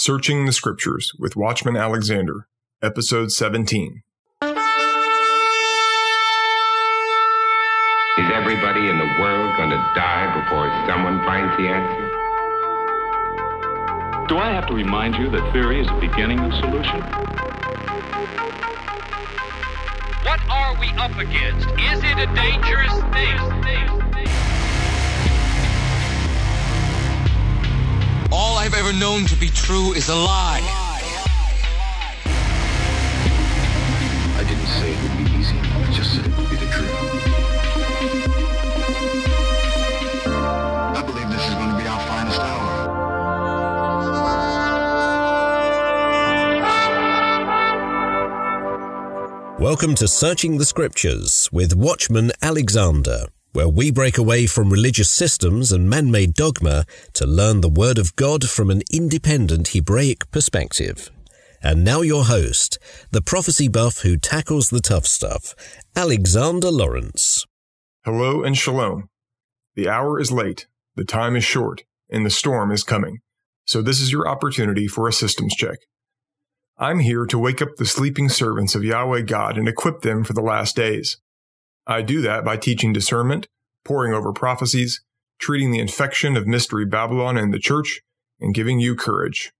Searching the Scriptures with Watchman Alexander, Episode 17. Is everybody in the world going to die before someone finds the answer? Do I have to remind you that theory is the beginning of solution? What are we up against? Is it a dangerous thing? All I've ever known to be true is a lie. I didn't say it would be easy. I just said it would be the truth. I believe this is going to be our finest hour. Welcome to Searching the Scriptures with Watchman Alexander, where we break away from religious systems and man-made dogma to learn the Word of God from an independent Hebraic perspective. And now your host, the prophecy buff who tackles the tough stuff, Amanda Lawrence. Hello and shalom. The hour is late, the time is short, and the storm is coming. So this is your opportunity for a systems check. I'm here to wake up the sleeping servants of Yahweh God and equip them for the last days. I do that by teaching discernment, poring over prophecies, treating the infection of Mystery Babylon and the Church, and giving you courage.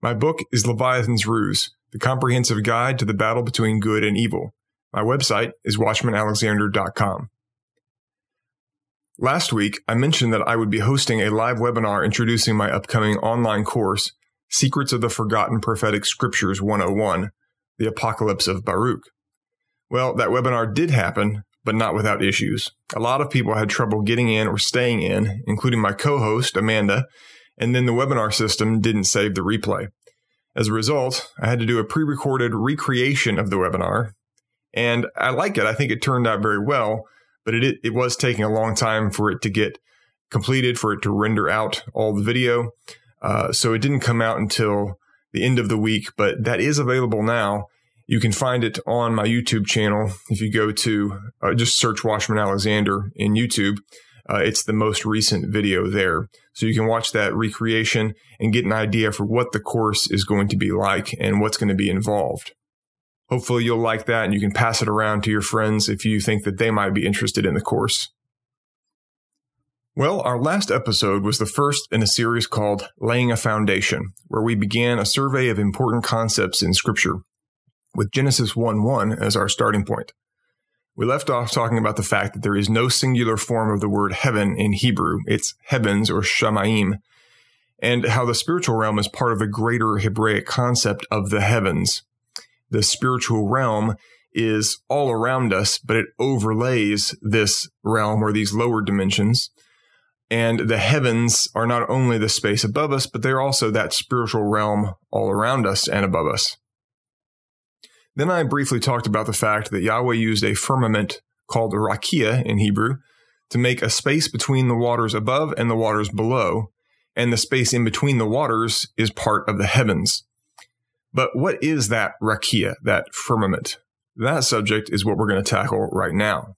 My book is Leviathan's Ruse, the comprehensive guide to the battle between good and evil. My website is watchmanalexander.com. Last week, I mentioned that I would be hosting a live webinar introducing my upcoming online course, Secrets of the Forgotten Prophetic Scriptures 101, The Apocalypse of Baruch. Well, that webinar did happen, but not without issues. A lot of people had trouble getting in or staying in, including my co-host, Amanda, and then the webinar system didn't save the replay. As a result, I had to do a pre-recorded recreation of the webinar, and I like it. I think it turned out very well, but it was taking a long time for it to get completed, for it to render out all the video, so it didn't come out until the end of the week, but that is available now. You can find it on my YouTube channel. If you go to just search Watchman Alexander in YouTube, it's the most recent video there. So you can watch that recreation and get an idea for what the course is going to be like and what's going to be involved. Hopefully you'll like that and you can pass it around to your friends if you think that they might be interested in the course. Well, our last episode was the first in a series called Laying a Foundation, where we began a survey of important concepts in Scripture, with Genesis 1:1 as our starting point. We left off talking about the fact that there is no singular form of the word heaven in Hebrew. It's heavens or shamayim, and how the spiritual realm is part of the greater Hebraic concept of the heavens. The spiritual realm is all around us, but it overlays this realm or these lower dimensions. And the heavens are not only the space above us, but they're also that spiritual realm all around us and above us. Then I briefly talked about the fact that Yahweh used a firmament called rakia in Hebrew to make a space between the waters above and the waters below, and the space in between the waters is part of the heavens. But what is that rakia, that firmament? That subject is what we're going to tackle right now.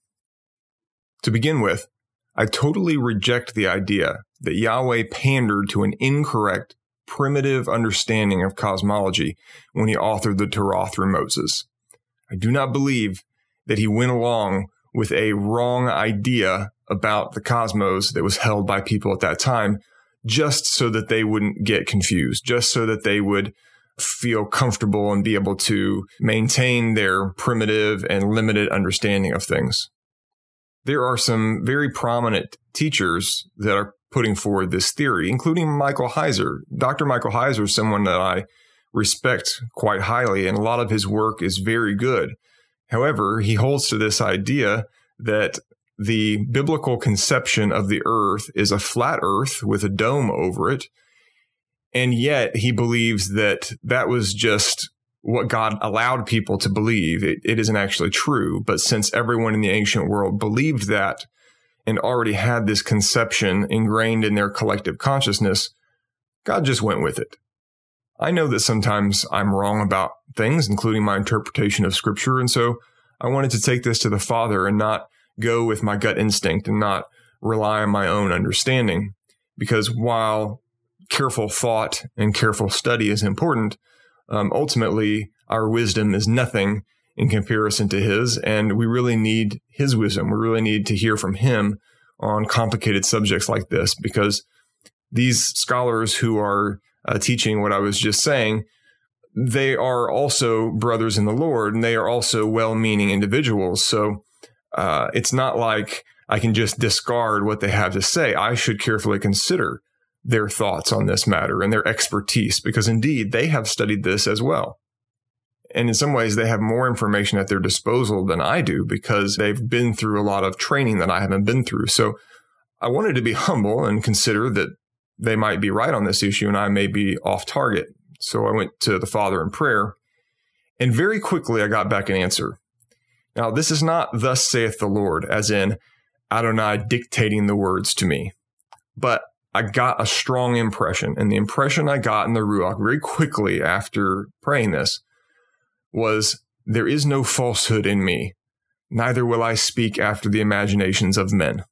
To begin with, I totally reject the idea that Yahweh pandered to an incorrect, primitive understanding of cosmology when he authored the Torah through Moses. I do not believe that he went along with a wrong idea about the cosmos that was held by people at that time, just so that they wouldn't get confused, just so that they would feel comfortable and be able to maintain their primitive and limited understanding of things. There are some very prominent teachers that are putting forward this theory, including Michael Heiser. Dr. Michael Heiser is someone that I respect quite highly, and a lot of his work is very good. However, he holds to this idea that the biblical conception of the earth is a flat earth with a dome over it, and yet he believes that that was just what God allowed people to believe. It isn't actually true, but since everyone in the ancient world believed that, and already had this conception ingrained in their collective consciousness, God just went with it. I know that sometimes I'm wrong about things, including my interpretation of Scripture, and so I wanted to take this to the Father and not go with my gut instinct and not rely on my own understanding, because while careful thought and careful study is important, ultimately our wisdom is nothing in comparison to his, and we really need his wisdom. We really need to hear from him on complicated subjects like this, because these scholars who are teaching what I was just saying, they are also brothers in the Lord, and they are also well-meaning individuals. So it's not like I can just discard what they have to say. I should carefully consider their thoughts on this matter and their expertise, because indeed they have studied this as well. And in some ways, they have more information at their disposal than I do, because they've been through a lot of training that I haven't been through. So I wanted to be humble and consider that they might be right on this issue and I may be off target. So I went to the Father in prayer, and very quickly I got back an answer. Now, this is not thus saith the Lord, as in Adonai dictating the words to me, but I got a strong impression. And the impression I got in the Ruach very quickly after praying this was, there is no falsehood in me, neither will I speak after the imaginations of men.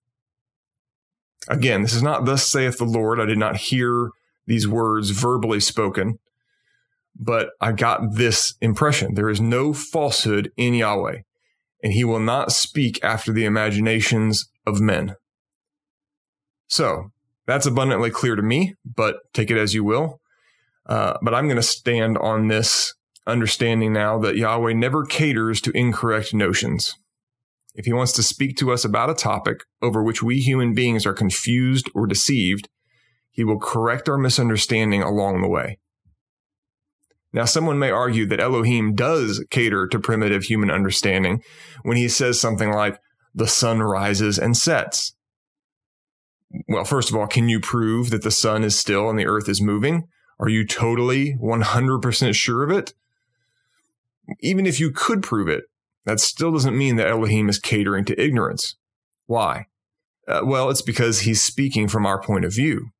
Again, this is not thus saith the Lord. I did not hear these words verbally spoken, but I got this impression. There is no falsehood in Yahweh, and he will not speak after the imaginations of men. So that's abundantly clear to me, but take it as you will. But I'm going to stand on this understanding now that Yahweh never caters to incorrect notions. If he wants to speak to us about a topic over which we human beings are confused or deceived, he will correct our misunderstanding along the way. Now, someone may argue that Elohim does cater to primitive human understanding when he says something like, the sun rises and sets. Well, first of all, can you prove that the sun is still and the earth is moving? Are you totally 100% sure of it? Even if you could prove it, that still doesn't mean that Elohim is catering to ignorance. Why? Well, it's because he's speaking from our point of view,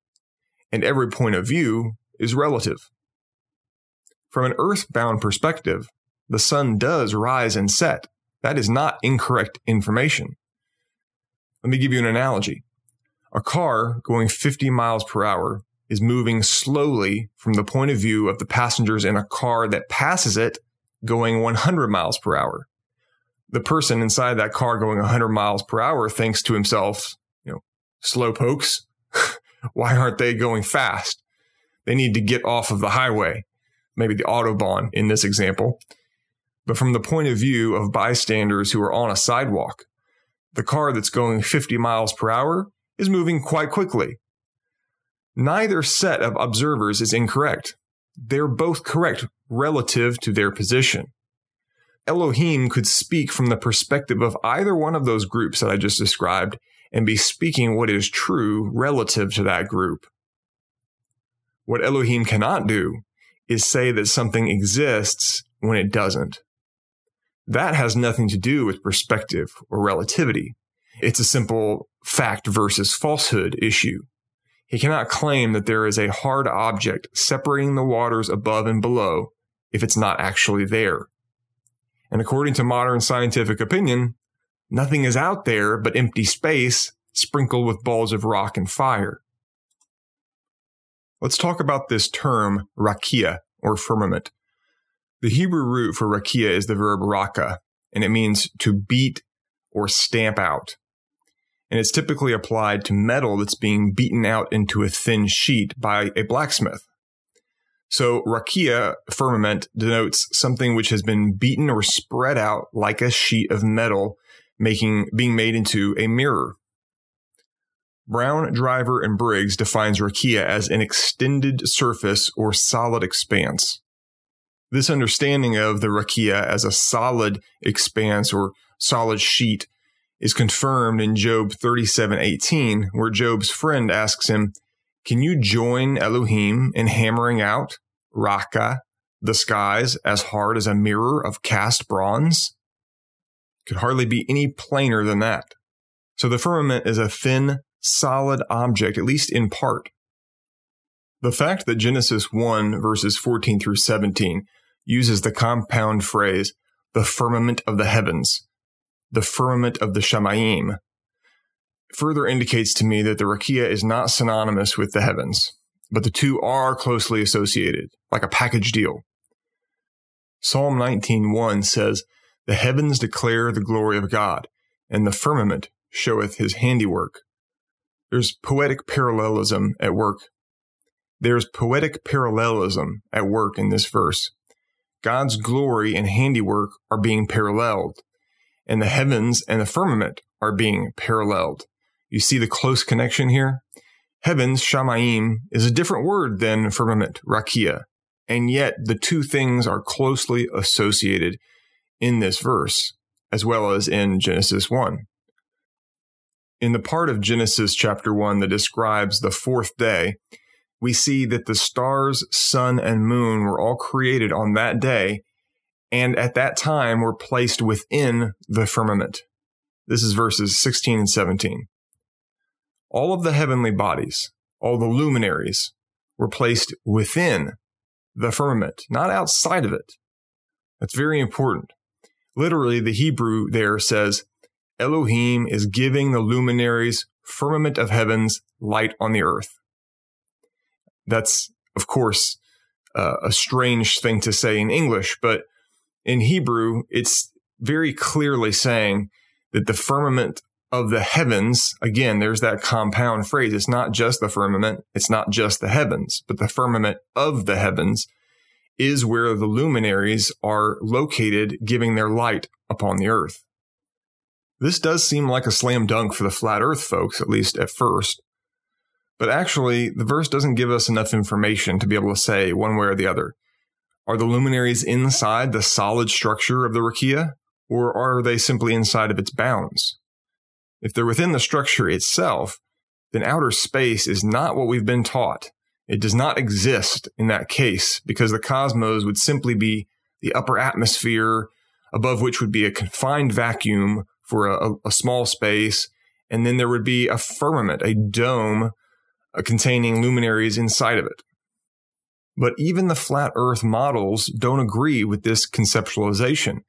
and every point of view is relative. From an earthbound perspective, the sun does rise and set. That is not incorrect information. Let me give you an analogy. A car going 50 miles per hour is moving slowly from the point of view of the passengers in a car that passes it going 100 miles per hour. The person inside that car going 100 miles per hour thinks to himself, slow pokes, why aren't they going fast? They need to get off of the highway, maybe the Autobahn in this example. But from the point of view of bystanders who are on a sidewalk, the car that's going 50 miles per hour is moving quite quickly. Neither set of observers is incorrect. They're both correct relative to their position. Elohim could speak from the perspective of either one of those groups that I just described and be speaking what is true relative to that group. What Elohim cannot do is say that something exists when it doesn't. That has nothing to do with perspective or relativity. It's a simple fact versus falsehood issue. He cannot claim that there is a hard object separating the waters above and below if it's not actually there. And according to modern scientific opinion, nothing is out there but empty space sprinkled with balls of rock and fire. Let's talk about this term rakia, or firmament. The Hebrew root for rakia is the verb raka, and it means to beat or stamp out. And it's typically applied to metal that's being beaten out into a thin sheet by a blacksmith. So rakia, firmament, denotes something which has been beaten or spread out like a sheet of metal being made into a mirror. Brown, Driver, and Briggs defines rakia as an extended surface or solid expanse. This understanding of the rakia as a solid expanse or solid sheet is confirmed in Job 37:18, where Job's friend asks him, "Can you join Elohim in hammering out, Raka, the skies as hard as a mirror of cast bronze?" Could hardly be any plainer than that. So the firmament is a thin, solid object, at least in part. The fact that Genesis 1 verses 14 through 17 uses the compound phrase, the firmament of the heavens, the firmament of the Shamayim, further indicates to me that the rakia is not synonymous with the heavens. but the two are closely associated, like a package deal. Psalm 19:1 says, "The heavens declare the glory of God, and the firmament showeth his handiwork." There's poetic parallelism at work. There's poetic parallelism at work in this verse. God's glory and handiwork are being paralleled, and the heavens and the firmament are being paralleled. You see the close connection here? Heavens, shamayim, is a different word than firmament, rakia, and yet the two things are closely associated in this verse, as well as in Genesis 1. In the part of Genesis chapter 1 that describes the fourth day, we see that the stars, sun, and moon were all created on that day, and at that time were placed within the firmament. This is verses 16 and 17. All of the heavenly bodies, all the luminaries, were placed within the firmament, not outside of it. That's very important. Literally, the Hebrew there says, Elohim is giving the luminaries, firmament of heavens, light on the earth. That's, of course, a strange thing to say in English, but in Hebrew, it's very clearly saying that the firmament of the heavens, again, there's that compound phrase, it's not just the firmament, it's not just the heavens, but the firmament of the heavens is where the luminaries are located, giving their light upon the earth. This does seem like a slam dunk for the flat earth folks, at least at first. But actually, the verse doesn't give us enough information to be able to say one way or the other. Are the luminaries inside the solid structure of the rakia, or are they simply inside of its bounds? If they're within the structure itself, then outer space is not what we've been taught. It does not exist in that case, because the cosmos would simply be the upper atmosphere, above which would be a confined vacuum for a small space, and then there would be a firmament, a dome, containing luminaries inside of it. But even the flat earth models don't agree with this conceptualization,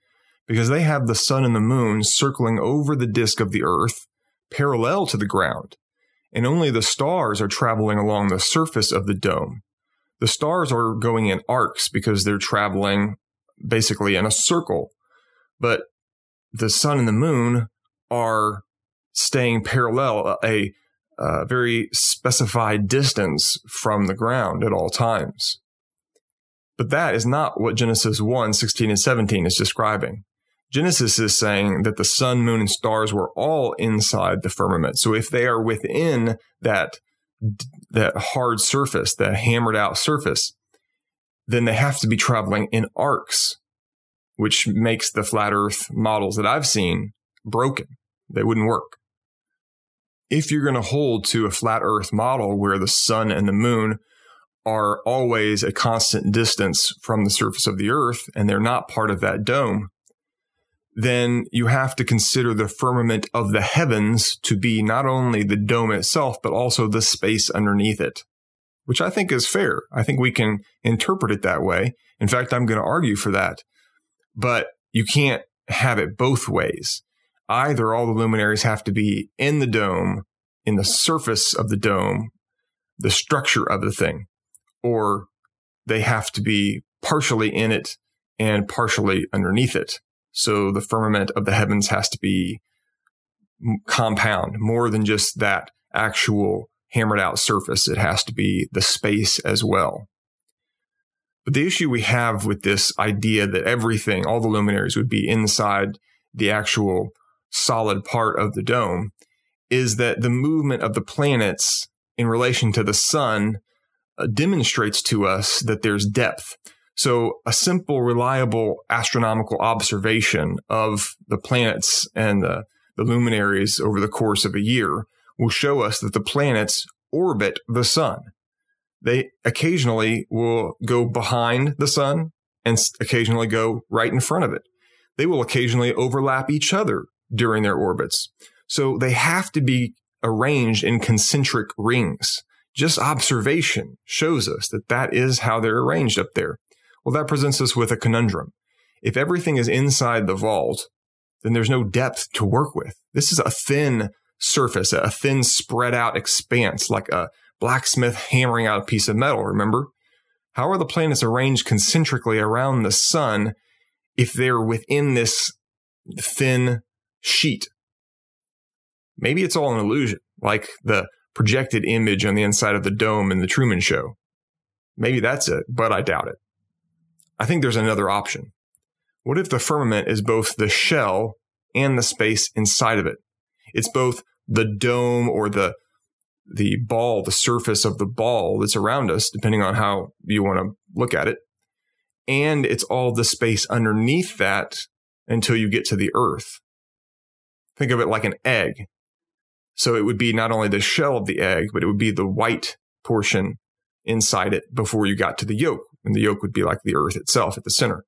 because they have the sun and the moon circling over the disk of the earth parallel to the ground, and only the stars are traveling along the surface of the dome. The stars are going in arcs because they're traveling basically in a circle, but the sun and the moon are staying parallel, a very specified distance from the ground at all times. But that is not what Genesis 1, 16 and 17 is describing. Genesis is saying that the sun, moon, and stars were all inside the firmament. So if they are within that hard surface, that hammered out surface, then they have to be traveling in arcs, which makes the flat earth models that I've seen broken. They wouldn't work. If you're going to hold to a flat earth model where the sun and the moon are always a constant distance from the surface of the earth and they're not part of that dome, then you have to consider the firmament of the heavens to be not only the dome itself, but also the space underneath it, which I think is fair. I think we can interpret it that way. In fact, I'm going to argue for that. But you can't have it both ways. Either all the luminaries have to be in the dome, in the surface of the dome, the structure of the thing, or they have to be partially in it and partially underneath it. So the firmament of the heavens has to be compound, more than just that actual hammered out surface. It has to be the space as well. But the issue we have with this idea that everything, all the luminaries would be inside the actual solid part of the dome, is that the movement of the planets in relation to the sun demonstrates to us that there's depth. So a simple, reliable astronomical observation of the planets and the luminaries over the course of a year will show us that the planets orbit the sun. They occasionally will go behind the sun and occasionally go right in front of it. They will occasionally overlap each other during their orbits. So they have to be arranged in concentric rings. Just observation shows us that that is how they're arranged up there. Well, that presents us with a conundrum. If everything is inside the vault, then there's no depth to work with. This is a thin surface, a thin spread out expanse, like a blacksmith hammering out a piece of metal, remember? How are the planets arranged concentrically around the sun if they're within this thin sheet? Maybe it's all an illusion, like the projected image on the inside of the dome in the Truman Show. Maybe that's it, but I doubt it. I think there's another option. What if the firmament is both the shell and the space inside of it? It's both the dome or the ball, the surface of the ball that's around us, depending on how you want to look at it. And it's all the space underneath that until you get to the earth. Think of it like an egg. So it would be not only the shell of the egg, but it would be the white portion inside it before you got to the yolk. And the yolk would be like the earth itself at the center.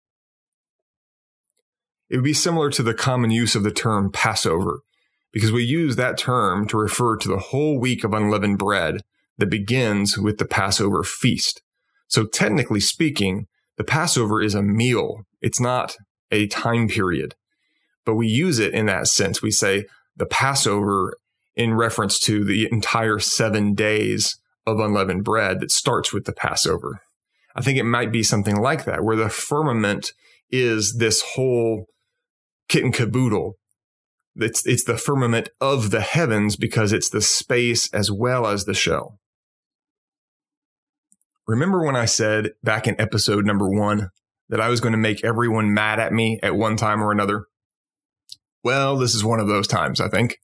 It would be similar to the common use of the term Passover, because we use that term to refer to the whole week of unleavened bread that begins with the Passover feast. So technically speaking, the Passover is a meal. It's not a time period, but we use it in that sense. We say the Passover in reference to the entire 7 days of unleavened bread that starts with the Passover. I think it might be something like that, where the firmament is this whole kit and caboodle. It's the firmament of the heavens because it's the space as well as the shell. Remember when I said back in episode number 1 that I was going to make everyone mad at me at one time or another? Well, this is one of those times, I think.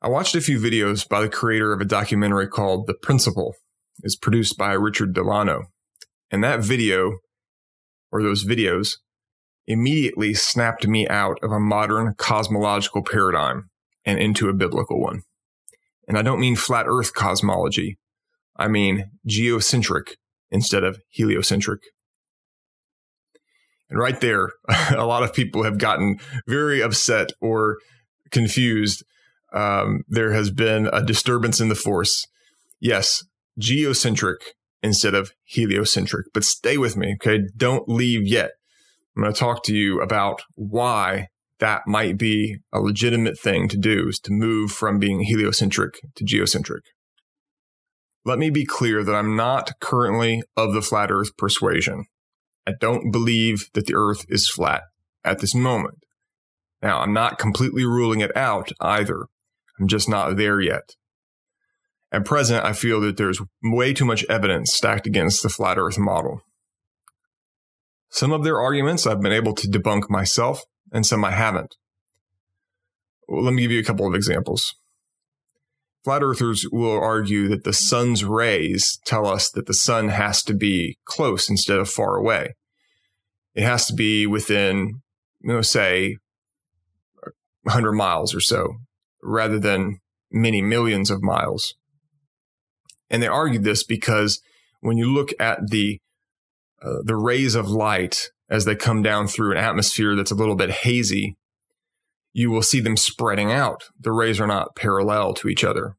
I watched a few videos by the creator of a documentary called The Principle. It's produced by Richard Delano. And that video, or those videos, immediately snapped me out of a modern cosmological paradigm and into a biblical one. And I don't mean flat earth cosmology. I mean geocentric instead of heliocentric. And right there, a lot of people have gotten very upset or confused. There has been a disturbance in the force. Yes, geocentric instead of heliocentric. But stay with me, okay? Don't leave yet. I'm going to talk to you about why that might be a legitimate thing to do, is to move from being heliocentric to geocentric. Let me be clear that I'm not currently of the flat earth persuasion. I don't believe that the earth is flat at this moment. Now, I'm not completely ruling it out either. I'm just not there yet. At present, I feel that there's way too much evidence stacked against the flat earth model. Some of their arguments I've been able to debunk myself, and some I haven't. Well, let me give you a couple of examples. Flat earthers will argue that the sun's rays tell us that the sun has to be close instead of far away. It has to be within, say, 100 miles or so, rather than many millions of miles. And they argue this because when you look at the rays of light as they come down through an atmosphere that's a little bit hazy, you will see them spreading out. The rays are not parallel to each other.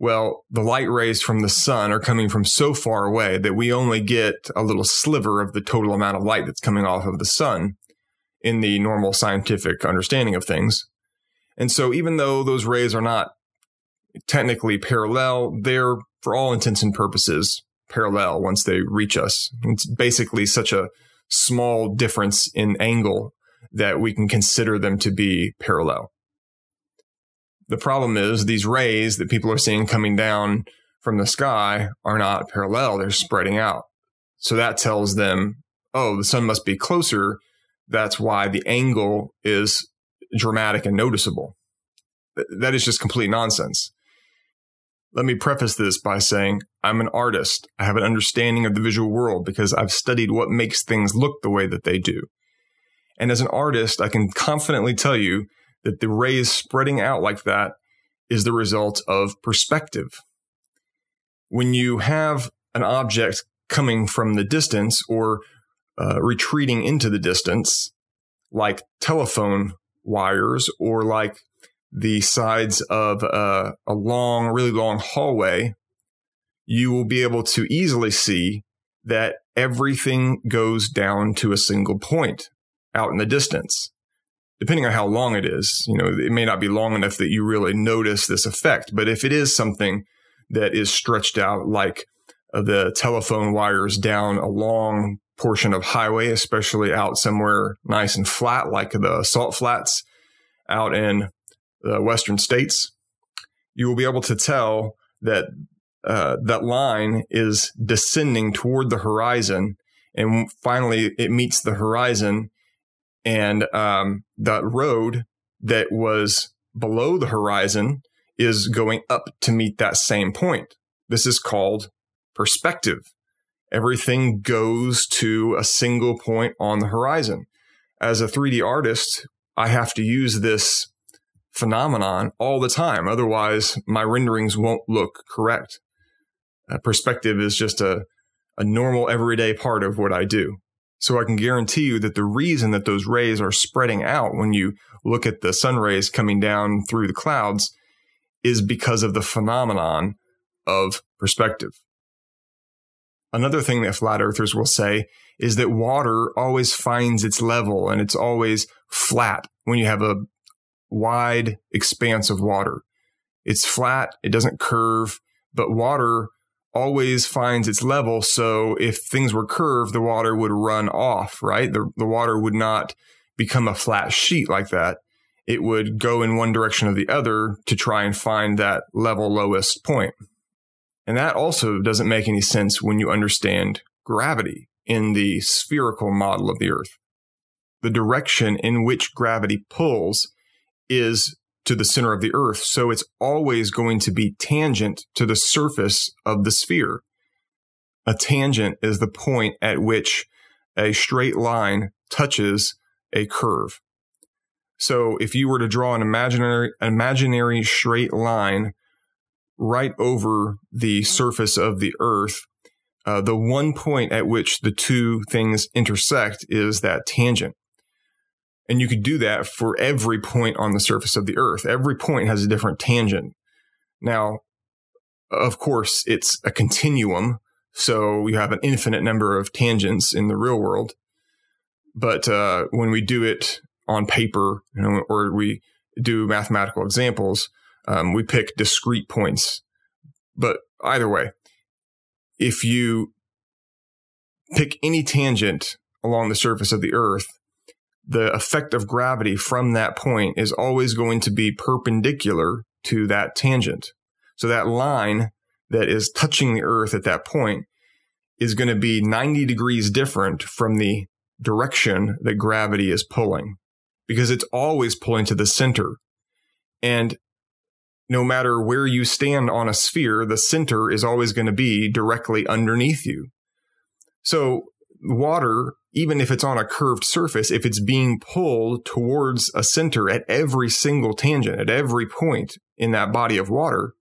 Well, the light rays from the sun are coming from so far away that we only get a little sliver of the total amount of light that's coming off of the sun in the normal scientific understanding of things. And so even though those rays are not technically parallel, they're, for all intents and purposes, parallel once they reach us. It's basically such a small difference in angle that we can consider them to be parallel. The problem is these rays that people are seeing coming down from the sky are not parallel. They're spreading out. So that tells them, oh, the sun must be closer. That's why the angle is dramatic and noticeable. That is just complete nonsense. Let me preface this by saying I'm an artist. I have an understanding of the visual world because I've studied what makes things look the way that they do. And as an artist, I can confidently tell you that the rays spreading out like that is the result of perspective. When you have an object coming from the distance or retreating into the distance, like telephone wires or like the sides of a long, really long hallway, you will be able to easily see that everything goes down to a single point out in the distance, depending on how long it is. It may not be long enough that you really notice this effect, but if it is something that is stretched out like the telephone wires down a long portion of highway, especially out somewhere nice and flat, like the salt flats out in the western states. You will be able to tell that that line is descending toward the horizon, and finally it meets the horizon, and that road that was below the horizon is going up to meet that same point. This is called perspective. Everything goes to a single point on the horizon. As a 3D artist, I have to use this phenomenon all the time. Otherwise, my renderings won't look correct. Perspective is just a normal everyday part of what I do. So I can guarantee you that the reason that those rays are spreading out when you look at the sun rays coming down through the clouds is because of the phenomenon of perspective. Another thing that flat earthers will say is that water always finds its level and it's always flat when you have a wide expanse of water. It's flat, it doesn't curve, but water always finds its level. So if things were curved, the water would run off, right? The water would not become a flat sheet like that. It would go in one direction or the other to try and find that level lowest point. And that also doesn't make any sense when you understand gravity in the spherical model of the Earth. The direction in which gravity pulls is to the center of the Earth, so it's always going to be tangent to the surface of the sphere. A tangent is the point at which a straight line touches a curve. So if you were to draw an imaginary straight line right over the surface of the Earth, the one point at which the two things intersect is that tangent. And you could do that for every point on the surface of the Earth. Every point has a different tangent. Now, of course, it's a continuum, so you have an infinite number of tangents in the real world. But when we do it on paper, or we do mathematical examples, we pick discrete points. But either way, if you pick any tangent along the surface of the Earth, the effect of gravity from that point is always going to be perpendicular to that tangent. So that line that is touching the Earth at that point is going to be 90 degrees different from the direction that gravity is pulling, because it's always pulling to the center. And no matter where you stand on a sphere, the center is always going to be directly underneath you. So water, even if it's on a curved surface, if it's being pulled towards a center at every single tangent, at every point in that body of water,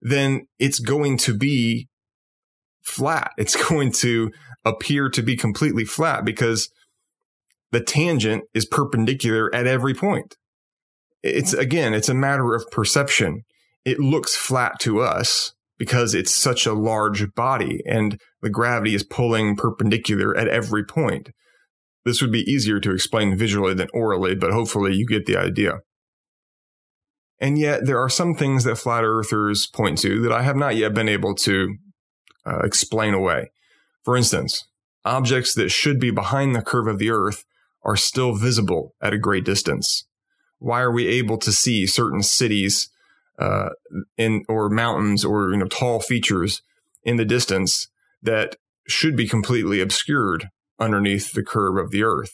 then it's going to be flat. It's going to appear to be completely flat because the tangent is perpendicular at every point. It's a matter of perception. It looks flat to us because it's such a large body and the gravity is pulling perpendicular at every point. This would be easier to explain visually than orally, but hopefully you get the idea. And yet there are some things that flat earthers point to that I have not yet been able to explain away. For instance, objects that should be behind the curve of the Earth are still visible at a great distance. Why are we able to see certain cities or mountains or tall features in the distance that should be completely obscured underneath the curve of the Earth?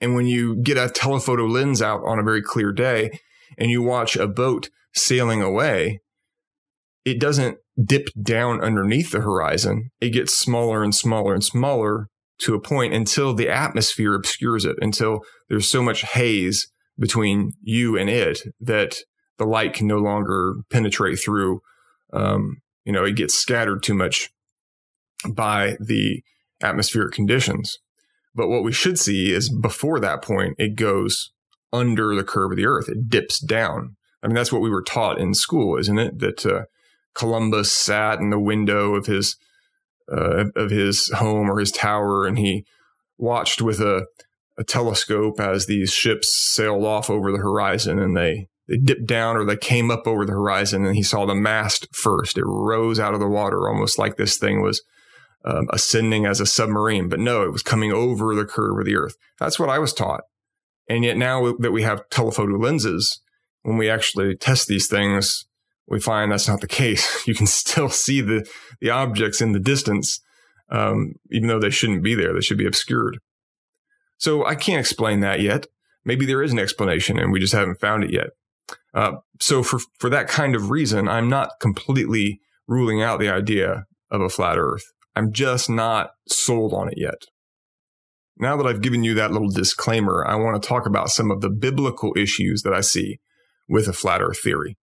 And when you get a telephoto lens out on a very clear day and you watch a boat sailing away, it doesn't dip down underneath the horizon. It gets smaller and smaller and smaller to a point until the atmosphere obscures it, until there's so much haze between you and it that the light can no longer penetrate through. It gets scattered too much by the atmospheric conditions. But what we should see is before that point, it goes under the curve of the Earth. It dips down. I mean, that's what we were taught in school, isn't it? That Columbus sat in the window of his home or his tower, and he watched with a telescope as these ships sailed off over the horizon, and they they dipped down or they came up over the horizon, and he saw the mast first. It rose out of the water, almost like this thing was ascending as a submarine. But no, it was coming over the curve of the earth. That's what I was taught. And yet now that we have telephoto lenses, when we actually test these things, we find that's not the case. You can still see the objects in the distance, even though they shouldn't be there. They should be obscured. So I can't explain that yet. Maybe there is an explanation and we just haven't found it yet. So for that kind of reason, I'm not completely ruling out the idea of a flat earth. I'm just not sold on it yet. Now that I've given you that little disclaimer, I want to talk about some of the biblical issues that I see with a flat earth theory.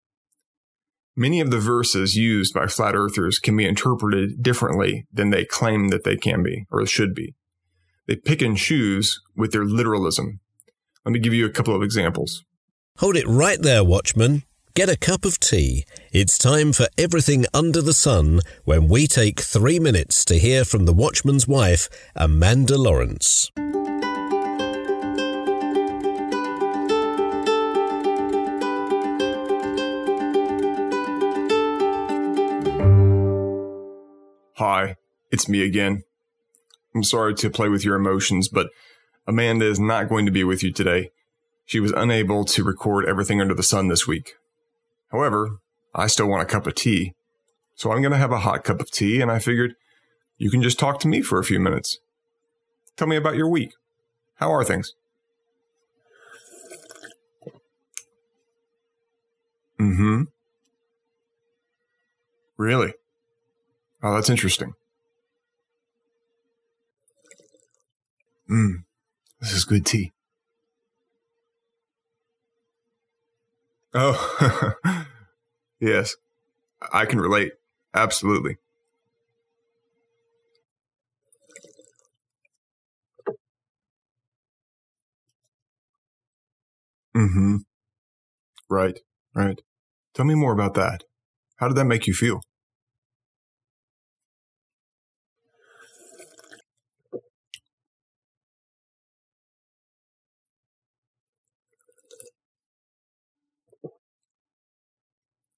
Many of the verses used by flat earthers can be interpreted differently than they claim that they can be or should be. They pick and choose with their literalism. Let me give you a couple of examples. Hold it right there, Watchman. Get a cup of tea. It's time for Everything Under the Sun when we take 3 minutes to hear from the Watchman's wife, Amanda Lawrence. Hi, it's me again. I'm sorry to play with your emotions, but Amanda is not going to be with you today. She was unable to record Everything Under the Sun this week. However, I still want a cup of tea, so I'm going to have a hot cup of tea, and I figured you can just talk to me for a few minutes. Tell me about your week. How are things? Mm-hmm. Really? Oh, that's interesting. This is good tea. Oh, yes. I can relate. Absolutely. Mm-hmm. Right. Tell me more about that. How did that make you feel?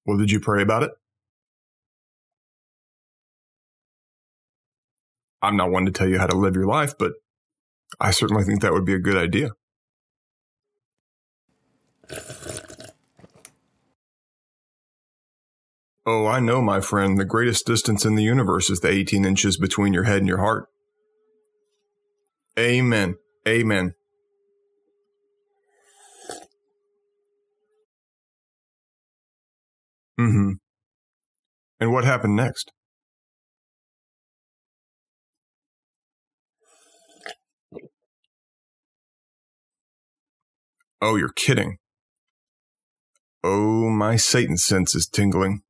Well, did you pray about it? I'm not one to tell you how to live your life, but I certainly think that would be a good idea. Oh, I know, my friend. The greatest distance in the universe is the 18 inches between your head and your heart. Amen. Amen. Mm-hmm. And what happened next? Oh, you're kidding. Oh, my Satan sense is tingling.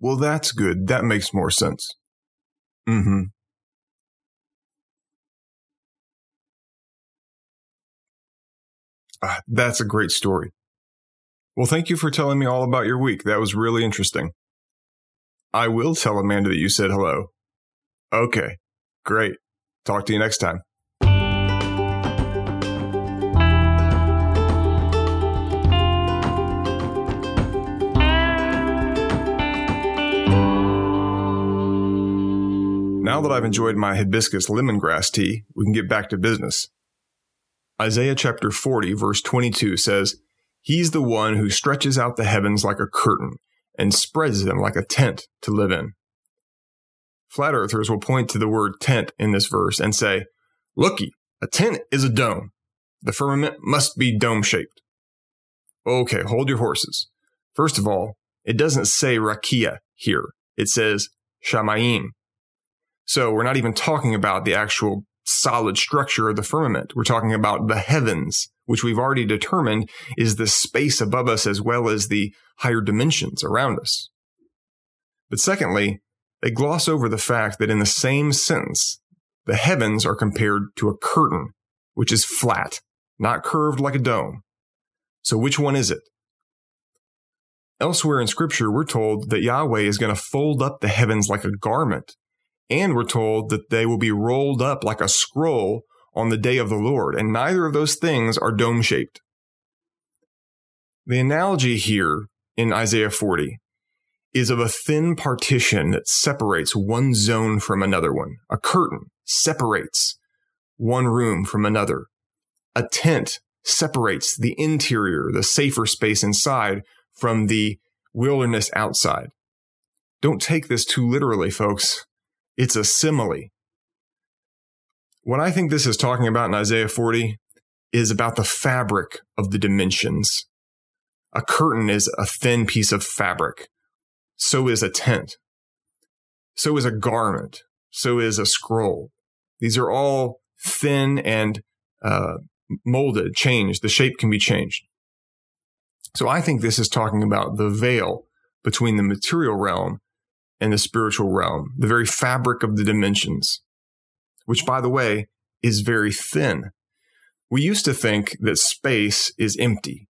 Well, that's good. That makes more sense. Mm-hmm. That's a great story. Well, thank you for telling me all about your week. That was really interesting. I will tell Amanda that you said hello. Okay, great. Talk to you next time. Now that I've enjoyed my hibiscus lemongrass tea, we can get back to business. Isaiah chapter 40, verse 22 says, "He's the one who stretches out the heavens like a curtain and spreads them like a tent to live in." Flat earthers will point to the word tent in this verse and say, "Looky, a tent is a dome. The firmament must be dome-shaped." Okay, hold your horses. First of all, it doesn't say rakia here. It says shamayim. So we're not even talking about the actual solid structure of the firmament. We're talking about the heavens, which we've already determined is the space above us as well as the higher dimensions around us. But secondly, they gloss over the fact that in the same sentence, the heavens are compared to a curtain, which is flat, not curved like a dome. So which one is it? Elsewhere in Scripture, we're told that Yahweh is going to fold up the heavens like a garment, and we're told that they will be rolled up like a scroll on the day of the Lord, and neither of those things are dome-shaped. The analogy here in Isaiah 40 is of a thin partition that separates one zone from another one. A curtain separates one room from another. A tent separates the interior, the safer space inside, from the wilderness outside. Don't take this too literally, folks. It's a simile. What I think this is talking about in Isaiah 40 is about the fabric of the dimensions. A curtain is a thin piece of fabric. So is a tent. So is a garment. So is a scroll. These are all thin and molded, changed. The shape can be changed. So I think this is talking about the veil between the material realm and the spiritual realm, the very fabric of the dimensions, which, by the way, is very thin. We used to think that space is empty.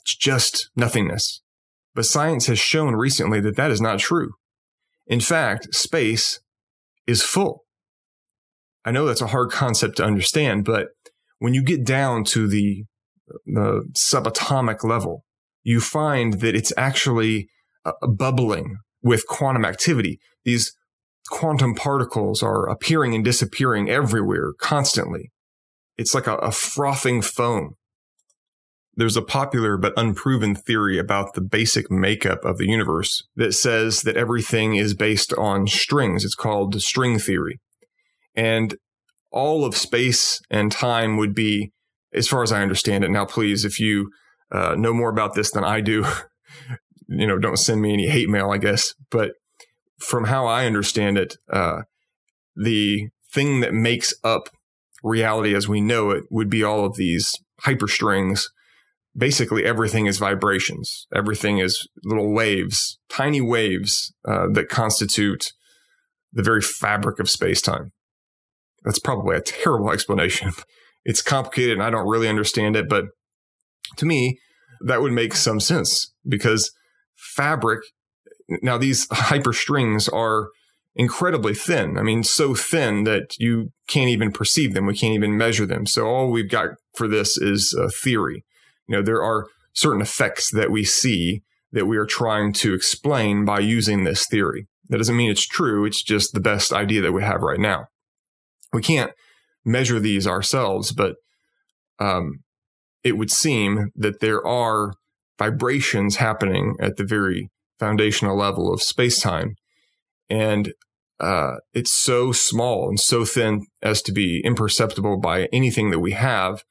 It's just nothingness. But science has shown recently that that is not true. In fact, space is full. I know that's a hard concept to understand, but when you get down to the subatomic level, you find that it's actually bubbling with quantum activity. These quantum particles are appearing and disappearing everywhere constantly. It's like a frothing foam. There's a popular but unproven theory about the basic makeup of the universe that says that everything is based on strings. It's called the string theory. And all of space and time would be, as far as I understand it, now please, if you know more about this than I do, don't send me any hate mail, I guess. But from how I understand it, the thing that makes up reality as we know it would be all of these hyperstrings. Basically, everything is vibrations. Everything is little waves, tiny waves that constitute the very fabric of space-time. That's probably a terrible explanation. It's complicated and I don't really understand it, but to me, that would make some sense because fabric, now these hyperstrings are incredibly thin. I mean, so thin that you can't even perceive them. We can't even measure them. So all we've got for this is a theory. There are certain effects that we see that we are trying to explain by using this theory. That doesn't mean it's true. It's just the best idea that we have right now. We can't measure these ourselves, but it would seem that there are vibrations happening at the very foundational level of space-time. And it's so small and so thin as to be imperceptible by anything that we have,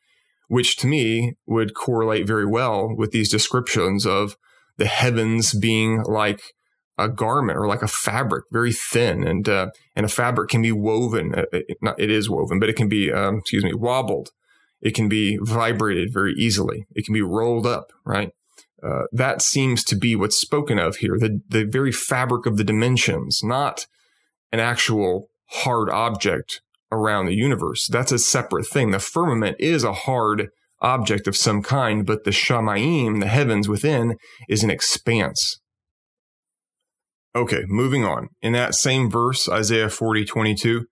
which to me would correlate very well with these descriptions of the heavens being like a garment or like a fabric, very thin. And a fabric can be woven. It is woven, but it can be, wobbled. It can be vibrated very easily. It can be rolled up, right? That seems to be what's spoken of here, the very fabric of the dimensions, not an actual hard object around the universe. That's a separate thing. The firmament is a hard object of some kind, but the shamayim, the heavens within, is an expanse. Okay, moving on. In that same verse, Isaiah 40:22,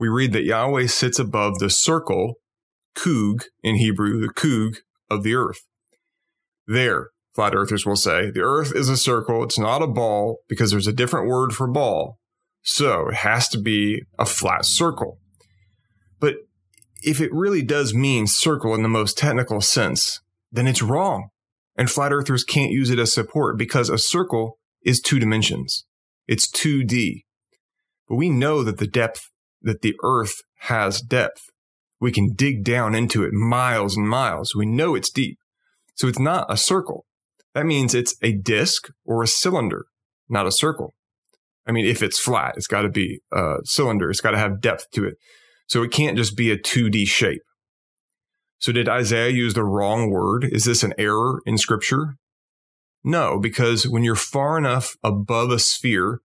we read that Yahweh sits above the circle, kug in Hebrew, the kug of the earth. There, flat earthers will say, the earth is a circle. It's not a ball because there's a different word for ball. So it has to be a flat circle. But if it really does mean circle in the most technical sense, then it's wrong. And flat earthers can't use it as support because a circle is two dimensions. It's 2D. But we know that the earth has depth. We can dig down into it miles and miles. We know it's deep. So it's not a circle. That means it's a disc or a cylinder, not a circle. I mean, if it's flat, it's got to be a cylinder. It's got to have depth to it. So it can't just be a 2D shape. So did Isaiah use the wrong word? Is this an error in Scripture? No, because when you're far enough above a sphere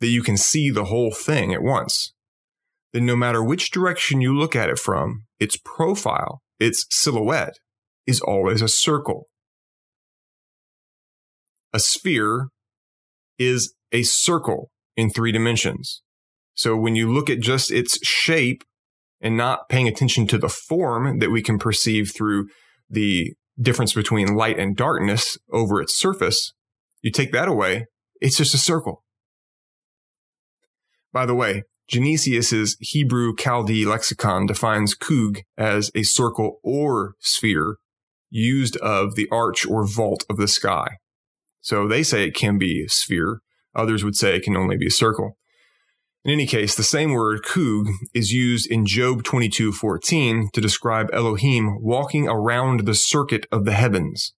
that you can see the whole thing at once, then no matter which direction you look at it from, its profile, its silhouette, is always a circle. a sphere is a circle in three dimensions. So when you look at just its shape and not paying attention to the form that we can perceive through the difference between light and darkness over its surface, you take that away, it's just a circle. By the way, Genesius's Hebrew Chaldee lexicon defines kug as a circle or sphere used of the arch or vault of the sky. So they say it can be a sphere. Others would say it can only be a circle. In any case, the same word kug is used in Job 22:14 to describe Elohim walking around the circuit of the heavens.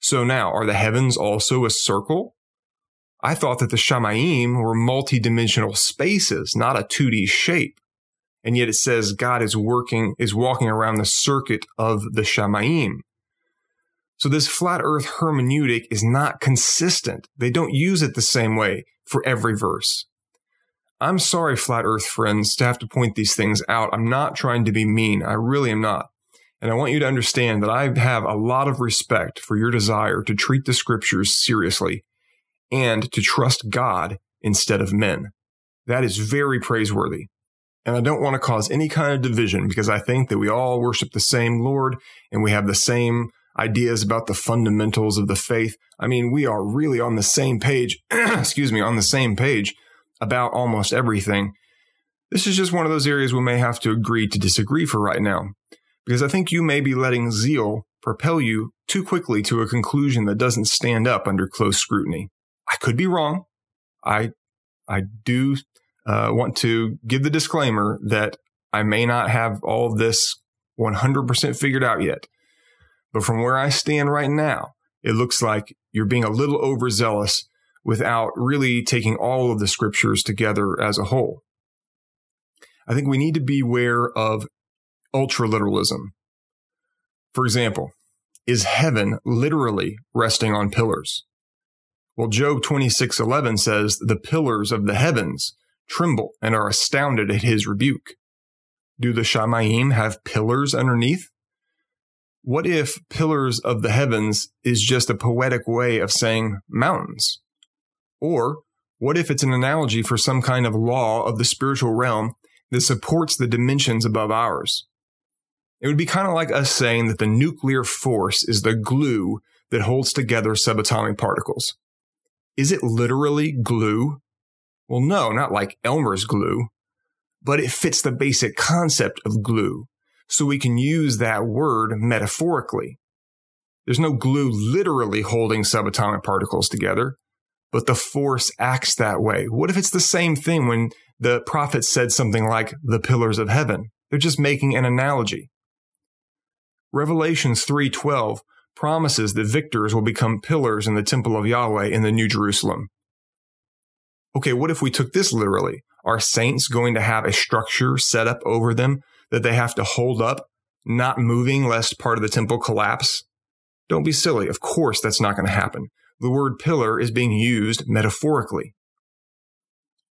So now, are the heavens also a circle? I thought that the Shamayim were multidimensional spaces, not a 2D shape. And yet it says God is walking around the circuit of the Shamayim. So this flat earth hermeneutic is not consistent. They don't use it the same way for every verse. I'm sorry, flat earth friends, to have to point these things out. I'm not trying to be mean. I really am not. And I want you to understand that I have a lot of respect for your desire to treat the scriptures seriously and to trust God instead of men. That is very praiseworthy. And I don't want to cause any kind of division because I think that we all worship the same Lord and we have the same ideas about the fundamentals of the faith. I mean, we are really on the same page, on the same page about almost everything. This is just one of those areas we may have to agree to disagree for right now, because I think you may be letting zeal propel you too quickly to a conclusion that doesn't stand up under close scrutiny. I could be wrong. I do want to give the disclaimer that I may not have all this 100% figured out yet. But from where I stand right now, it looks like you're being a little overzealous without really taking all of the scriptures together as a whole. I think we need to be aware of ultraliteralism. For example, is heaven literally resting on pillars? Well, Job 26:11 says, "The pillars of the heavens tremble and are astounded at his rebuke." Do the Shamayim have pillars underneath? What if pillars of the heavens is just a poetic way of saying mountains? Or what if it's an analogy for some kind of law of the spiritual realm that supports the dimensions above ours? It would be kind of like us saying that the nuclear force is the glue that holds together subatomic particles. Is it literally glue? Well, no, not like Elmer's glue, but it fits the basic concept of glue, so we can use that word metaphorically. There's no glue literally holding subatomic particles together, but the force acts that way. What if it's the same thing when the prophet said something like the pillars of heaven? They're just making an analogy. Revelations 3:12 promises that victors will become pillars in the temple of Yahweh in the New Jerusalem. Okay, what if we took this literally? Are saints going to have a structure set up over them that they have to hold up, not moving lest part of the temple collapse? Don't be silly. Of course, that's not going to happen. The word pillar is being used metaphorically.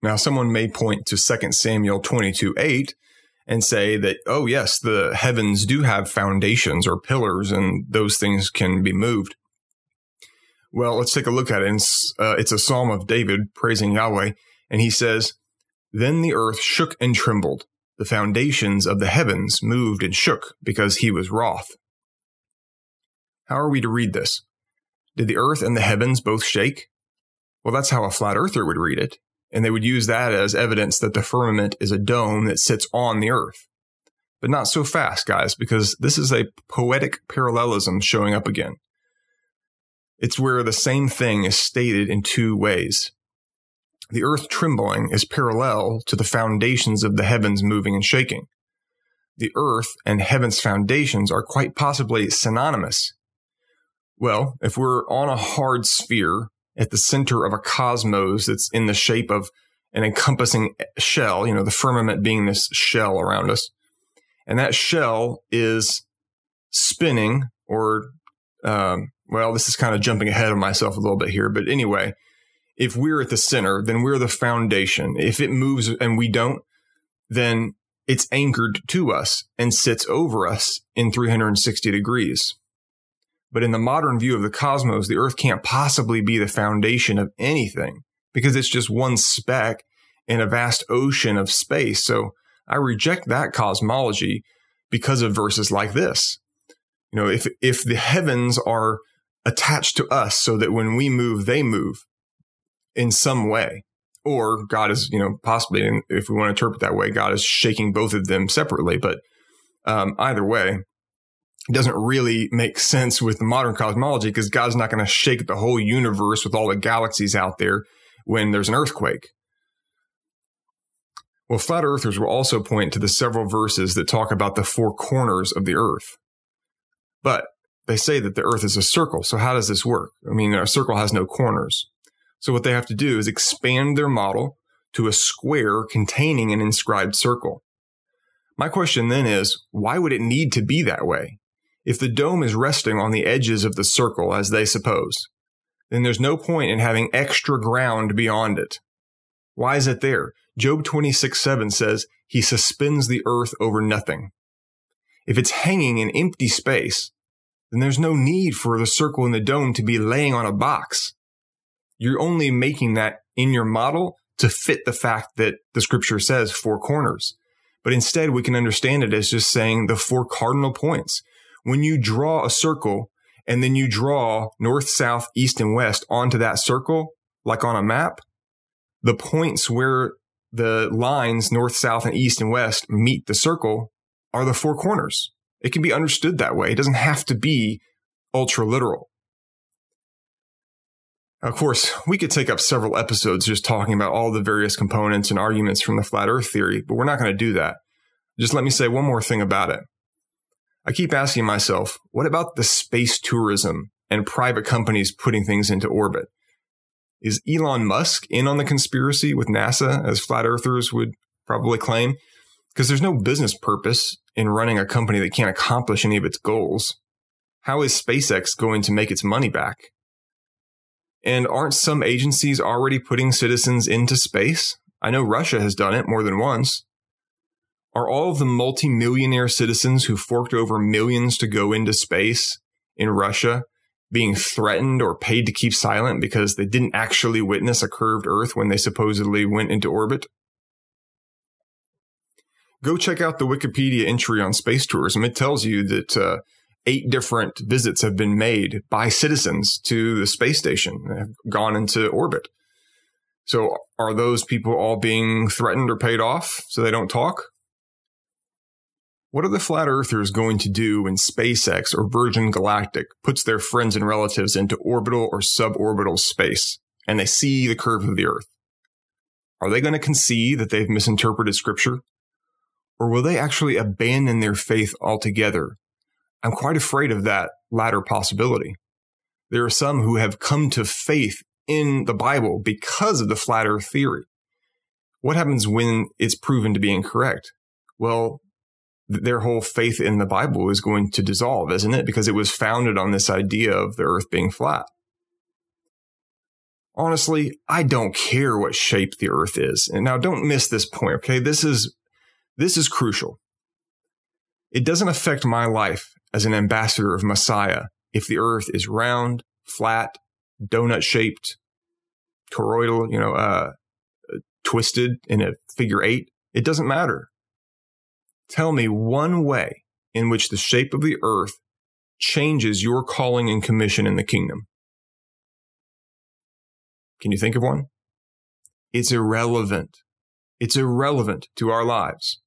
Now, someone may point to 2 Samuel 22:8 and say that, oh, yes, the heavens do have foundations or pillars, and those things can be moved. Well, let's take a look at it. It's a psalm of David praising Yahweh, and he says, "Then the earth shook and trembled. The foundations of the heavens moved and shook because he was wroth." How are we to read this? Did the earth and the heavens both shake? Well, that's how a flat earther would read it, and they would use that as evidence that the firmament is a dome that sits on the earth. But not so fast, guys, because this is a poetic parallelism showing up again. It's where the same thing is stated in two ways. The earth trembling is parallel to the foundations of the heavens moving and shaking. The earth and heaven's foundations are quite possibly synonymous. Well, if we're on a hard sphere at the center of a cosmos that's in the shape of an encompassing shell, you know, the firmament being this shell around us, and that shell is spinning or, well, this is kind of jumping ahead of myself a little bit here, but anyway, if we're at the center, then we're the foundation. If it moves and we don't, then it's anchored to us and sits over us in 360 degrees. But in the modern view of the cosmos, the earth can't possibly be the foundation of anything because it's just one speck in a vast ocean of space. So I reject that cosmology because of verses like this. You know, if the heavens are attached to us so that when we move, they move in some way, or God is, you know, possibly, and if we want to interpret that way, God is shaking both of them separately. But either way, it doesn't really make sense with the modern cosmology because God's not going to shake the whole universe with all the galaxies out there when there's an earthquake. Well, flat earthers will also point to the several verses that talk about the four corners of the earth. But they say that the earth is a circle. So how does this work? I mean, a circle has no corners. So what they have to do is expand their model to a square containing an inscribed circle. My question then is, why would it need to be that way? If the dome is resting on the edges of the circle, as they suppose, then there's no point in having extra ground beyond it. Why is it there? Job 26:7 says, he suspends the earth over nothing. If it's hanging in empty space, then there's no need for the circle and the dome to be laying on a box. You're only making that in your model to fit the fact that the scripture says four corners. But instead, we can understand it as just saying the four cardinal points. When you draw a circle and then you draw north, south, east, and west onto that circle, like on a map, the points where the lines north, south, and east and west meet the circle are the four corners. It can be understood that way. It doesn't have to be ultra literal. Of course, we could take up several episodes just talking about all the various components and arguments from the flat earth theory, but we're not going to do that. Just let me say one more thing about it. I keep asking myself, what about the space tourism and private companies putting things into orbit? Is Elon Musk in on the conspiracy with NASA, as flat earthers would probably claim? Because there's no business purpose in running a company that can't accomplish any of its goals. How is SpaceX going to make its money back? And aren't some agencies already putting citizens into space? I know Russia has done it more than once. Are all of the multimillionaire citizens who forked over millions to go into space in Russia being threatened or paid to keep silent because they didn't actually witness a curved Earth when they supposedly went into orbit? Go check out the Wikipedia entry on space tourism. It tells you that 8 different visits have been made by citizens to the space station that have gone into orbit. So are those people all being threatened or paid off so they don't talk? What are the flat earthers going to do when SpaceX or Virgin Galactic puts their friends and relatives into orbital or suborbital space and they see the curve of the Earth? Are they going to concede that they've misinterpreted Scripture? Or will they actually abandon their faith altogether? I'm quite afraid of that latter possibility. There are some who have come to faith in the Bible because of the flat Earth theory. What happens when it's proven to be incorrect? Well, their whole faith in the Bible is going to dissolve, isn't it? Because it was founded on this idea of the earth being flat. Honestly, I don't care what shape the earth is. And now don't miss this point, okay? This is crucial. It doesn't affect my life as an ambassador of Messiah if the earth is round, flat, donut-shaped, toroidal, twisted in a figure 8. It doesn't matter. Tell me one way in which the shape of the earth changes your calling and commission in the kingdom. Can you think of one? It's irrelevant. It's irrelevant to our lives.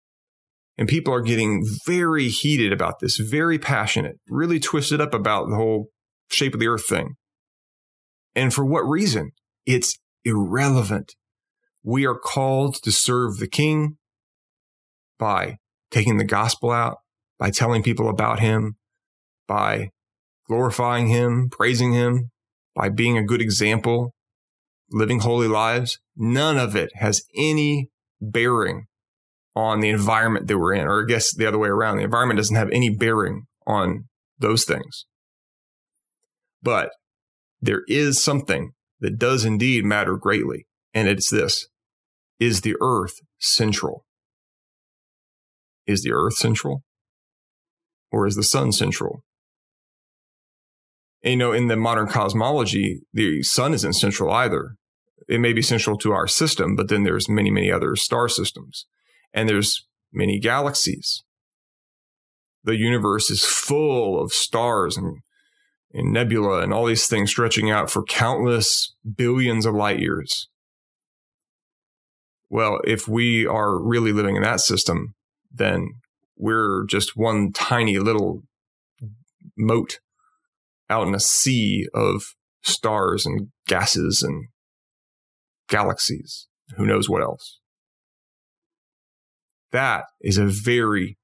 And people are getting very heated about this, very passionate, really twisted up about the whole shape of the earth thing. And for what reason? It's irrelevant. We are called to serve the King by taking the gospel out, by telling people about him, by glorifying him, praising him, by being a good example, living holy lives. None of it has any bearing on the environment that we're in, or I guess the other way around. The environment doesn't have any bearing on those things. But there is something that does indeed matter greatly, and it's this. Is the earth central? Is the earth central? Or is the sun central? And, you know, in the modern cosmology, the sun isn't central either. It may be central to our system, but then there's many, many other star systems. And there's many galaxies. The universe is full of stars and nebula and all these things stretching out for countless billions of light years. Well, if we are really living in that system, then we're just one tiny little mote out in a sea of stars and gases and galaxies. Who knows what else? That is a very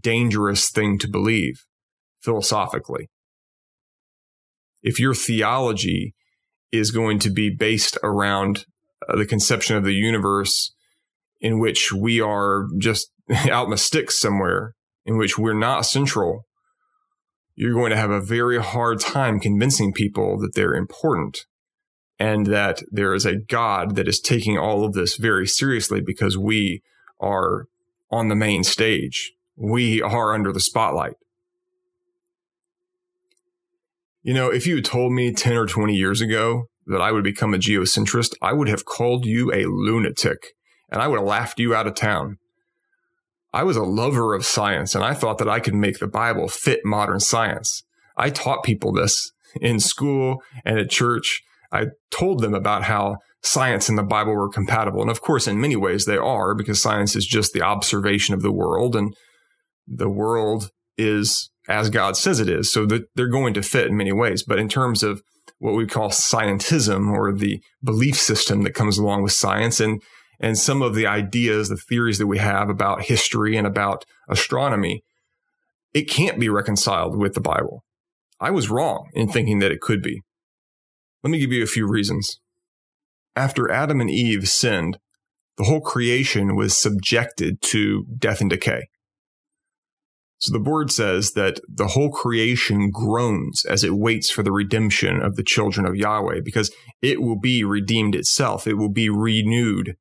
dangerous thing to believe philosophically. If your theology is going to be based around the conception of the universe in which we are just out in the sticks somewhere, in which we're not central, you're going to have a very hard time convincing people that they're important and that there is a God that is taking all of this very seriously, because we are on the main stage. We are under the spotlight. You know, if you had told me 10 or 20 years ago that I would become a geocentrist, I would have called you a lunatic, and I would have laughed you out of town. I was a lover of science, and I thought that I could make the Bible fit modern science. I taught people this in school and at church. I told them about how science and the Bible were compatible. And of course, in many ways they are, because science is just the observation of the world, and the world is as God says it is. So that they're going to fit in many ways. But in terms of what we call scientism, or the belief system that comes along with science, and some of the ideas, the theories that we have about history and about astronomy, it can't be reconciled with the Bible. I was wrong in thinking that it could be. Let me give you a few reasons. After Adam and Eve sinned, the whole creation was subjected to death and decay. So the word says that the whole creation groans as it waits for the redemption of the children of Yahweh, because it will be redeemed itself. It will be renewed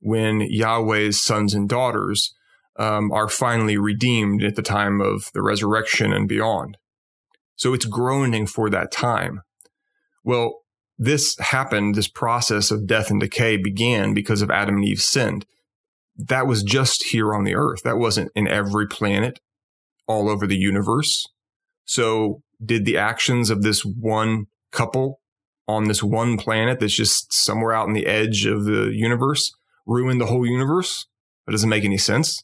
when Yahweh's sons and daughters are finally redeemed at the time of the resurrection and beyond. So it's groaning for that time. Well, this happened, this process of death and decay began because of Adam and Eve's sin. That was just here on the earth. That wasn't in every planet all over the universe. So did the actions of this one couple on this one planet that's just somewhere out in the edge of the universe ruin the whole universe? That doesn't make any sense.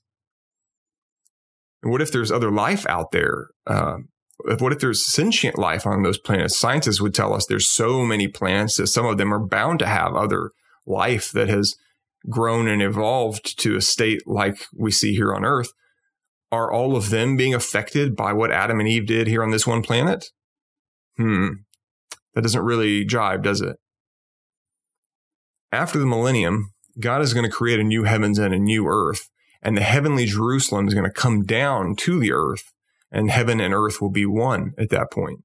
And what if there's other life out there? What if there's sentient life on those planets? Scientists would tell us there's so many planets that some of them are bound to have other life that has grown and evolved to a state like we see here on Earth. Are all of them being affected by what Adam and Eve did here on this one planet? That doesn't really jive, does it? After the millennium, God is going to create a new heavens and a new earth, and the heavenly Jerusalem is going to come down to the earth, and heaven and earth will be one at that point.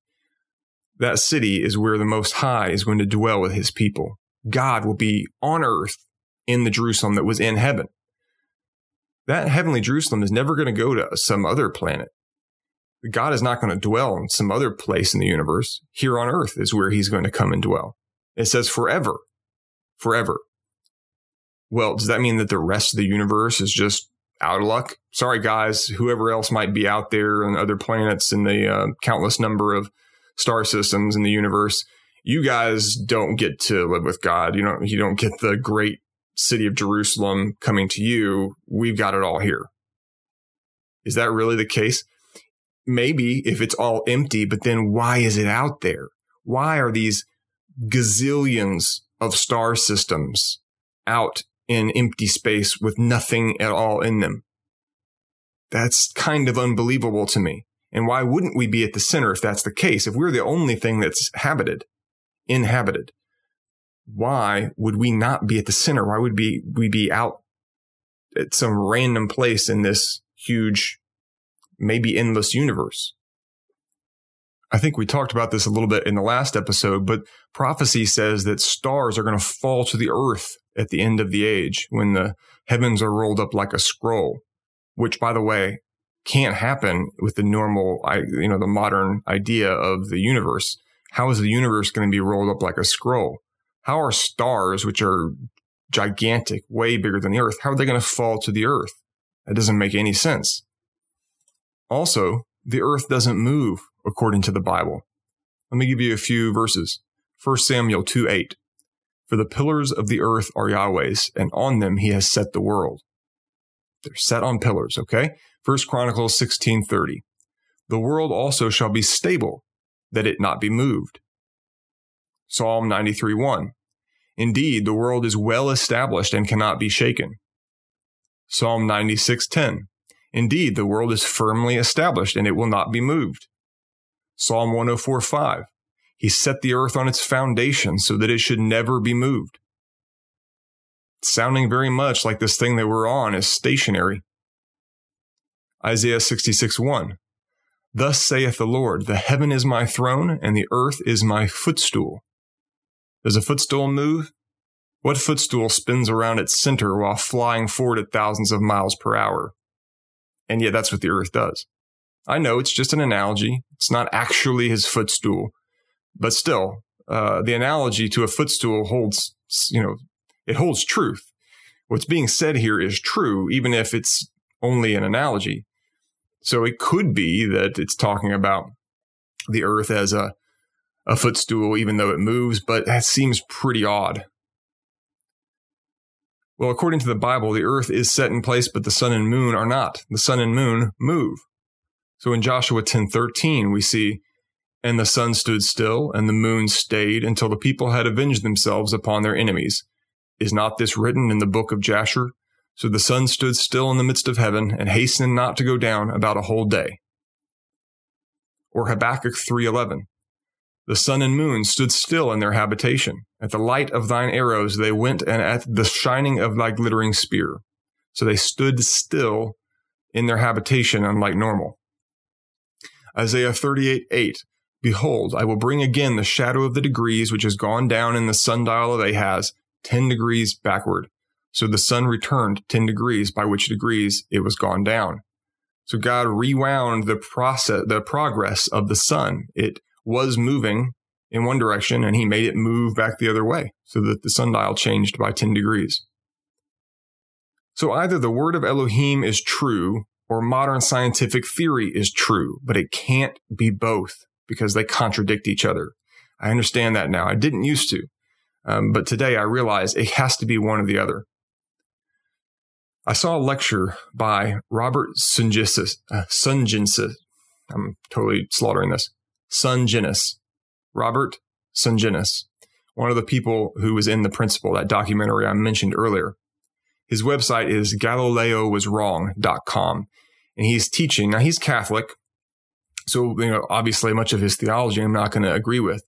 That city is where the Most High is going to dwell with his people. God will be on earth in the Jerusalem that was in heaven. That heavenly Jerusalem is never going to go to some other planet. God is not going to dwell in some other place in the universe. Here on earth is where he's going to come and dwell. It says forever, forever. Well, does that mean that the rest of the universe is just out of luck? Sorry, guys, whoever else might be out there on other planets in the countless number of star systems in the universe, you guys don't get to live with God. You don't get the great city of Jerusalem coming to you. We've got it all here. Is that really the case? Maybe if it's all empty, but then why is it out there? Why are these gazillions of star systems out in empty space with nothing at all in them? That's kind of unbelievable to me. And why wouldn't we be at the center if that's the case? If we're the only thing that's inhabited, why would we not be at the center? Why would we be out at some random place in this huge, maybe endless universe? I think we talked about this a little bit in the last episode, but prophecy says that stars are going to fall to the earth at the end of the age when the heavens are rolled up like a scroll, which, by the way, can't happen with the normal, the modern idea of the universe. How is the universe going to be rolled up like a scroll? How are stars, which are gigantic, way bigger than the Earth, how are they going to fall to the Earth? That doesn't make any sense. Also, the Earth doesn't move according to the Bible. Let me give you a few verses. 1 Samuel 2:8. For the pillars of the earth are Yahweh's, and on them he has set the world. They're set on pillars, okay? 1 Chronicles 16:30. The world also shall be stable, that it not be moved. Psalm 93:1. Indeed, the world is well established and cannot be shaken. Psalm 96:10. Indeed, the world is firmly established and it will not be moved. Psalm 104:5. He set the earth on its foundation so that it should never be moved. It's sounding very much like this thing that we're on is stationary. Isaiah 66:1. Thus saith the Lord, the heaven is my throne and the earth is my footstool. Does a footstool move? What footstool spins around its center while flying forward at thousands of miles per hour? And yet that's what the earth does. I know it's just an analogy. It's not actually his footstool. But still, the analogy to a footstool holds, it holds truth. What's being said here is true, even if it's only an analogy. So it could be that it's talking about the earth as a footstool, even though it moves, but that seems pretty odd. Well, according to the Bible, the earth is set in place, but the sun and moon are not. The sun and moon move. So in Joshua 10:13, we see, and the sun stood still, and the moon stayed until the people had avenged themselves upon their enemies. Is not this written in the book of Jasher? So the sun stood still in the midst of heaven, and hastened not to go down about a whole day. Or Habakkuk 3:11. The sun and moon stood still in their habitation. At the light of thine arrows they went, and at the shining of thy glittering spear. So they stood still in their habitation, unlike normal. Isaiah 38:8. Behold, I will bring again the shadow of the degrees which has gone down in the sundial of Ahaz, 10 degrees backward. So the sun returned 10 degrees, by which degrees it was gone down. So God rewound the progress of the sun. It was moving in one direction, and he made it move back the other way, so that the sundial changed by 10 degrees. So either the word of Elohim is true, or modern scientific theory is true, but it can't be both, because they contradict each other. I understand that now. I didn't used to. But today I realize it has to be one or the other. I saw a lecture by Robert Sungenis. I'm totally slaughtering this. Sungenis. Robert Sungenis. One of the people who was in The Principle, that documentary I mentioned earlier. His website is GalileoWasWrong.com. And he's teaching. Now, he's Catholic. So, obviously much of his theology I'm not going to agree with,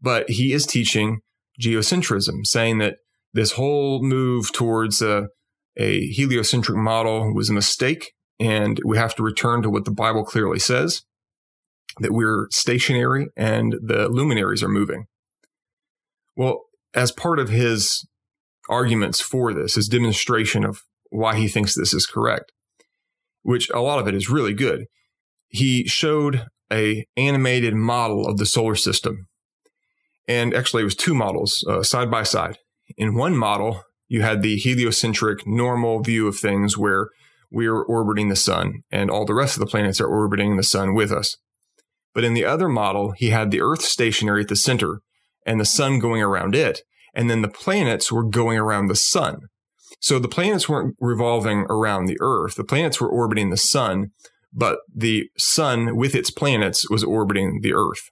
but he is teaching geocentrism, saying that this whole move towards a heliocentric model was a mistake, and we have to return to what the Bible clearly says, that we're stationary and the luminaries are moving. Well, as part of his arguments for this, his demonstration of why he thinks this is correct, which a lot of it is really good, he showed an animated model of the solar system. And actually, it was two models side by side. In one model, you had the heliocentric normal view of things where we are orbiting the sun and all the rest of the planets are orbiting the sun with us. But in the other model, he had the Earth stationary at the center and the sun going around it. And then the planets were going around the sun. So the planets weren't revolving around the Earth. The planets were orbiting the sun, but the sun with its planets was orbiting the earth.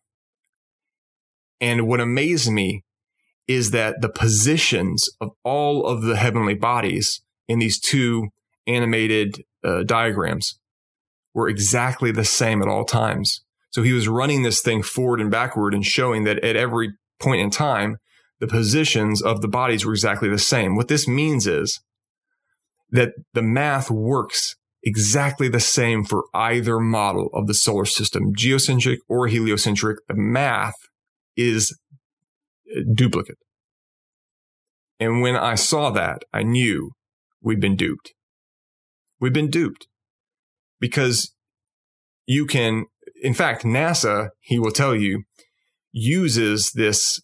And what amazed me is that the positions of all of the heavenly bodies in these two animated diagrams were exactly the same at all times. So he was running this thing forward and backward and showing that at every point in time, the positions of the bodies were exactly the same. What this means is that the math works exactly the same for either model of the solar system, geocentric or heliocentric. The math is duplicate. And when I saw that, I knew we've been duped. because you can, in fact, NASA, he will tell you, uses this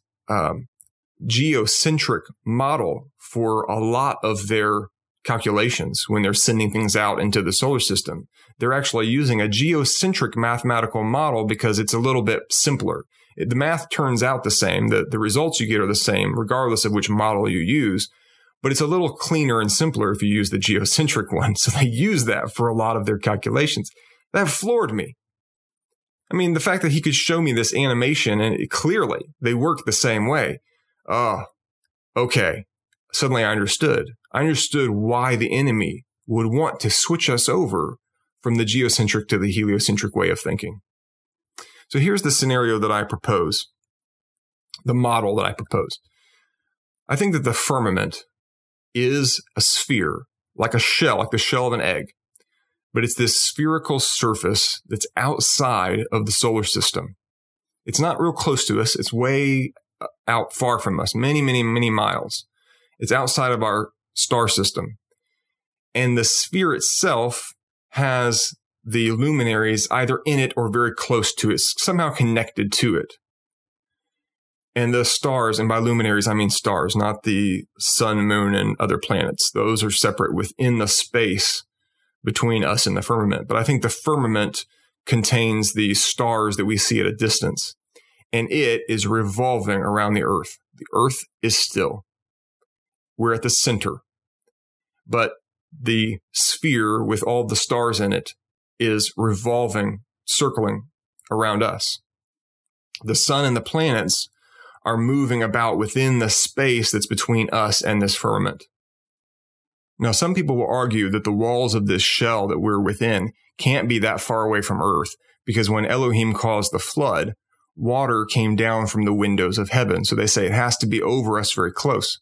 geocentric model for a lot of their calculations when they're sending things out into the solar system. They're actually using a geocentric mathematical model because it's a little bit simpler. The math turns out the same. The results you get are the same, regardless of which model you use. But it's a little cleaner and simpler if you use the geocentric one. So they use that for a lot of their calculations. That floored me. I mean, the fact that he could show me this animation, and it, clearly they work the same way. Oh, okay. Suddenly I understood. I understood why the enemy would want to switch us over from the geocentric to the heliocentric way of thinking. So here's the scenario that I propose, the model that I propose. I think that the firmament is a sphere, like a shell, like the shell of an egg. But it's this spherical surface that's outside of the solar system. It's not real close to us. It's way out far from us, many, many, many miles. It's outside of our star system. And the sphere itself has the luminaries either in it or very close to it, somehow connected to it. And the stars, and by luminaries, I mean stars, not the sun, moon, and other planets. Those are separate within the space between us and the firmament. But I think the firmament contains the stars that we see at a distance, and it is revolving around the earth. The earth is still. We're at the center. But the sphere with all the stars in it is revolving, circling around us. The sun and the planets are moving about within the space that's between us and this firmament. Now, some people will argue that the walls of this shell that we're within can't be that far away from earth, because when Elohim caused the flood, water came down from the windows of heaven. So they say it has to be over us, very close.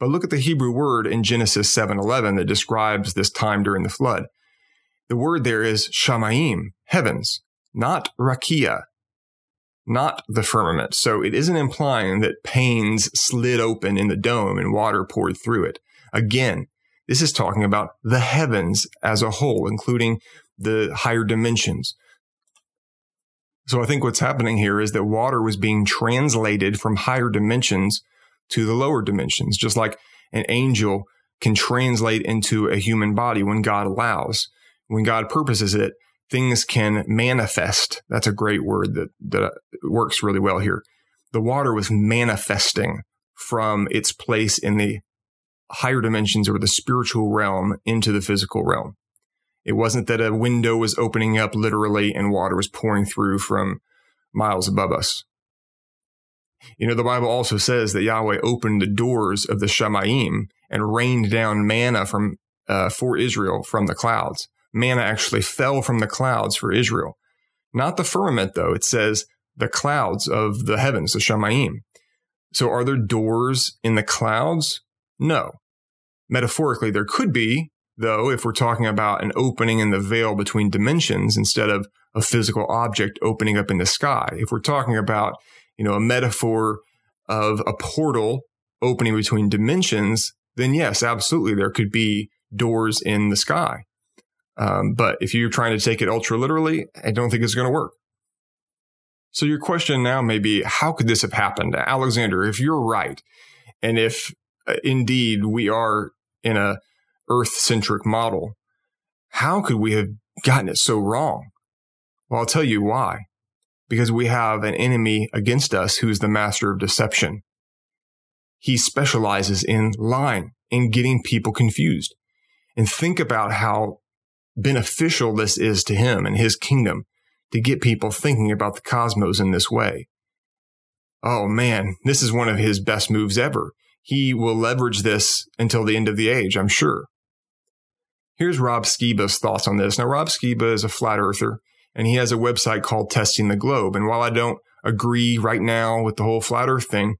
But look at the Hebrew word in Genesis 7:11 that describes this time during the flood. The word there is shamayim, heavens, not rakia, not the firmament. So it isn't implying that panes slid open in the dome and water poured through it. Again, this is talking about the heavens as a whole, including the higher dimensions. So I think what's happening here is that water was being translated from higher dimensions to the lower dimensions, just like an angel can translate into a human body when God allows. When God purposes it, things can manifest. That's a great word that works really well here. The water was manifesting from its place in the higher dimensions or the spiritual realm into the physical realm. It wasn't that a window was opening up literally and water was pouring through from miles above us. You know, the Bible also says that Yahweh opened the doors of the Shamayim and rained down manna for Israel from the clouds. Manna actually fell from the clouds for Israel. Not the firmament, though. It says the clouds of the heavens, the Shamayim. So are there doors in the clouds? No. Metaphorically, there could be, though, if we're talking about an opening in the veil between dimensions instead of a physical object opening up in the sky. If we're talking about, you know, a metaphor of a portal opening between dimensions, then yes, absolutely, there could be doors in the sky. But if you're trying to take it ultra literally, I don't think it's going to work. So your question now may be, how could this have happened? Alexander, if you're right, and if indeed we are in a Earth-centric model, how could we have gotten it so wrong? Well, I'll tell you why. Because we have an enemy against us who is the master of deception. He specializes in lying, in getting people confused. And think about how beneficial this is to him and his kingdom to get people thinking about the cosmos in this way. Oh man, this is one of his best moves ever. He will leverage this until the end of the age, I'm sure. Here's Rob Skiba's thoughts on this. Now, Rob Skiba is a flat earther. And he has a website called Testing the Globe. And while I don't agree right now with the whole flat earth thing,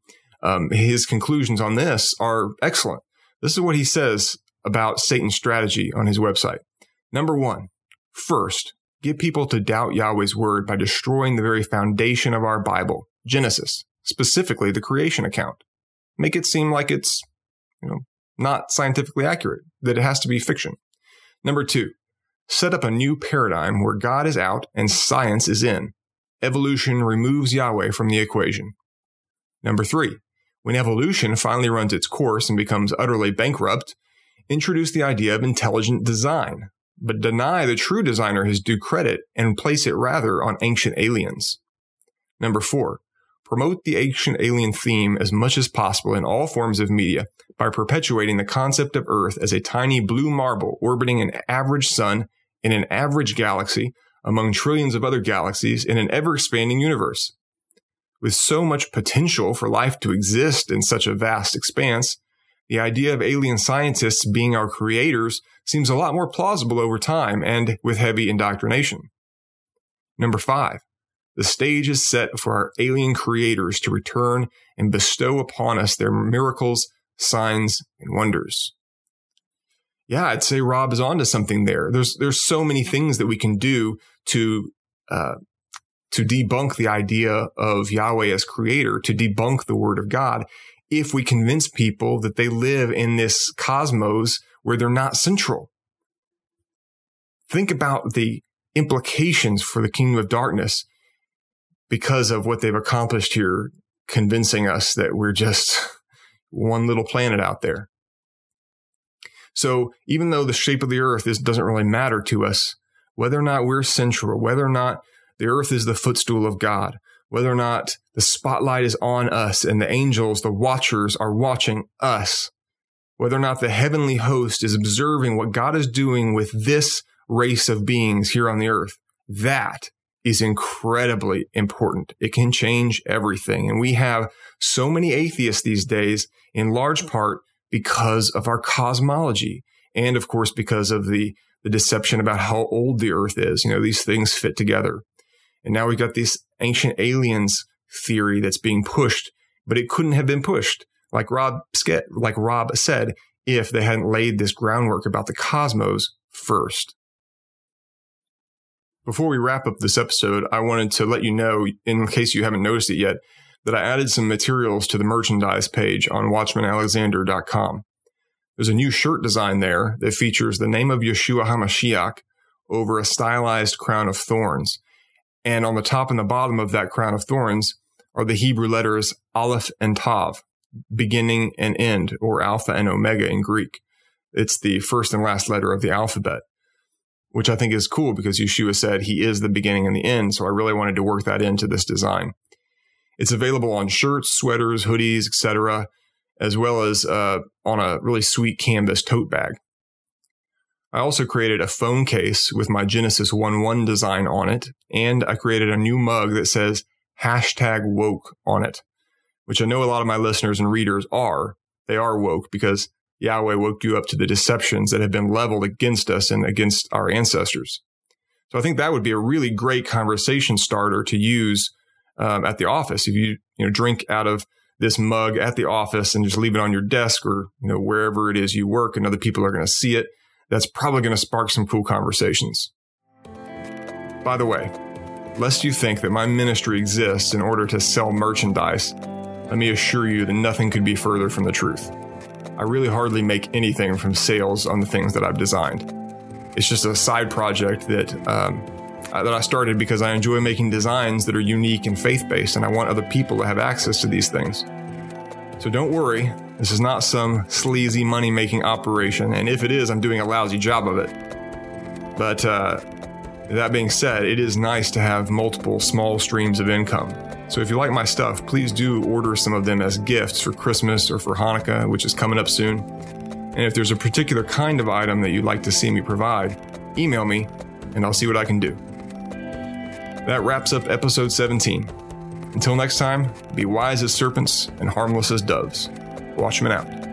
his conclusions on this are excellent. This is what he says about Satan's strategy on his website. Number one, first, get people to doubt Yahweh's word by destroying the very foundation of our Bible, Genesis, specifically the creation account. Make it seem like it's, you know, not scientifically accurate, that it has to be fiction. Number two, set up a new paradigm where God is out and science is in. Evolution removes Yahweh from the equation. Number 3, when evolution finally runs its course and becomes utterly bankrupt, introduce the idea of intelligent design, but deny the true designer his due credit and place it rather on ancient aliens. Number 4, promote the ancient alien theme as much as possible in all forms of media by perpetuating the concept of Earth as a tiny blue marble orbiting an average sun in an average galaxy among trillions of other galaxies in an ever-expanding universe. With so much potential for life to exist in such a vast expanse, the idea of alien scientists being our creators seems a lot more plausible over time and with heavy indoctrination. Number 5, the stage is set for our alien creators to return and bestow upon us their miracles, signs, and wonders. Yeah, I'd say Rob is onto something there. There's so many things that we can do to debunk the idea of Yahweh as creator, to debunk the word of God, if we convince people that they live in this cosmos where they're not central. Think about the implications for the kingdom of darkness because of what they've accomplished here, convincing us that we're just one little planet out there. So even though the shape of the earth doesn't really matter to us, whether or not we're central, whether or not the earth is the footstool of God, whether or not the spotlight is on us and the angels, the watchers, are watching us, whether or not the heavenly host is observing what God is doing with this race of beings here on the earth, that is incredibly important. It can change everything. And we have so many atheists these days, in large part because of our cosmology and, of course, because of the deception about how old the earth is. You know, these things fit together. And now we've got this ancient aliens theory that's being pushed, but it couldn't have been pushed, like Rob said, if they hadn't laid this groundwork about the cosmos first. Before we wrap up this episode, I wanted to let you know, in case you haven't noticed it yet, that I added some materials to the merchandise page on WatchmanAlexander.com. There's a new shirt design there that features the name of Yeshua HaMashiach over a stylized crown of thorns. And on the top and the bottom of that crown of thorns are the Hebrew letters Aleph and Tav, beginning and end, or Alpha and Omega in Greek. It's the first and last letter of the alphabet, which I think is cool because Yeshua said he is the beginning and the end, so I really wanted to work that into this design. It's available on shirts, sweaters, hoodies, etc., as well as on a really sweet canvas tote bag. I also created a phone case with my Genesis 1-1 design on it, and I created a new mug that says #woke on it, which I know a lot of my listeners and readers are. They are woke because Yahweh woke you up to the deceptions that have been leveled against us and against our ancestors. So I think that would be a really great conversation starter to use at the office. If you drink out of this mug at the office and just leave it on your desk or wherever it is you work and other people are going to see it, that's probably going to spark some cool conversations. By the way, lest you think that my ministry exists in order to sell merchandise, let me assure you that nothing could be further from the truth. I really hardly make anything from sales on the things that I've designed. It's just a side project that I started because I enjoy making designs that are unique and faith-based, and I want other people to have access to these things. So don't worry. This is not some sleazy money-making operation, and if it is, I'm doing a lousy job of it. But that being said, it is nice to have multiple small streams of income. So if you like my stuff, please do order some of them as gifts for Christmas or for Hanukkah, which is coming up soon. And if there's a particular kind of item that you'd like to see me provide, email me, and I'll see what I can do. That wraps up episode 17. Until next time, be wise as serpents and harmless as doves. Watchman out.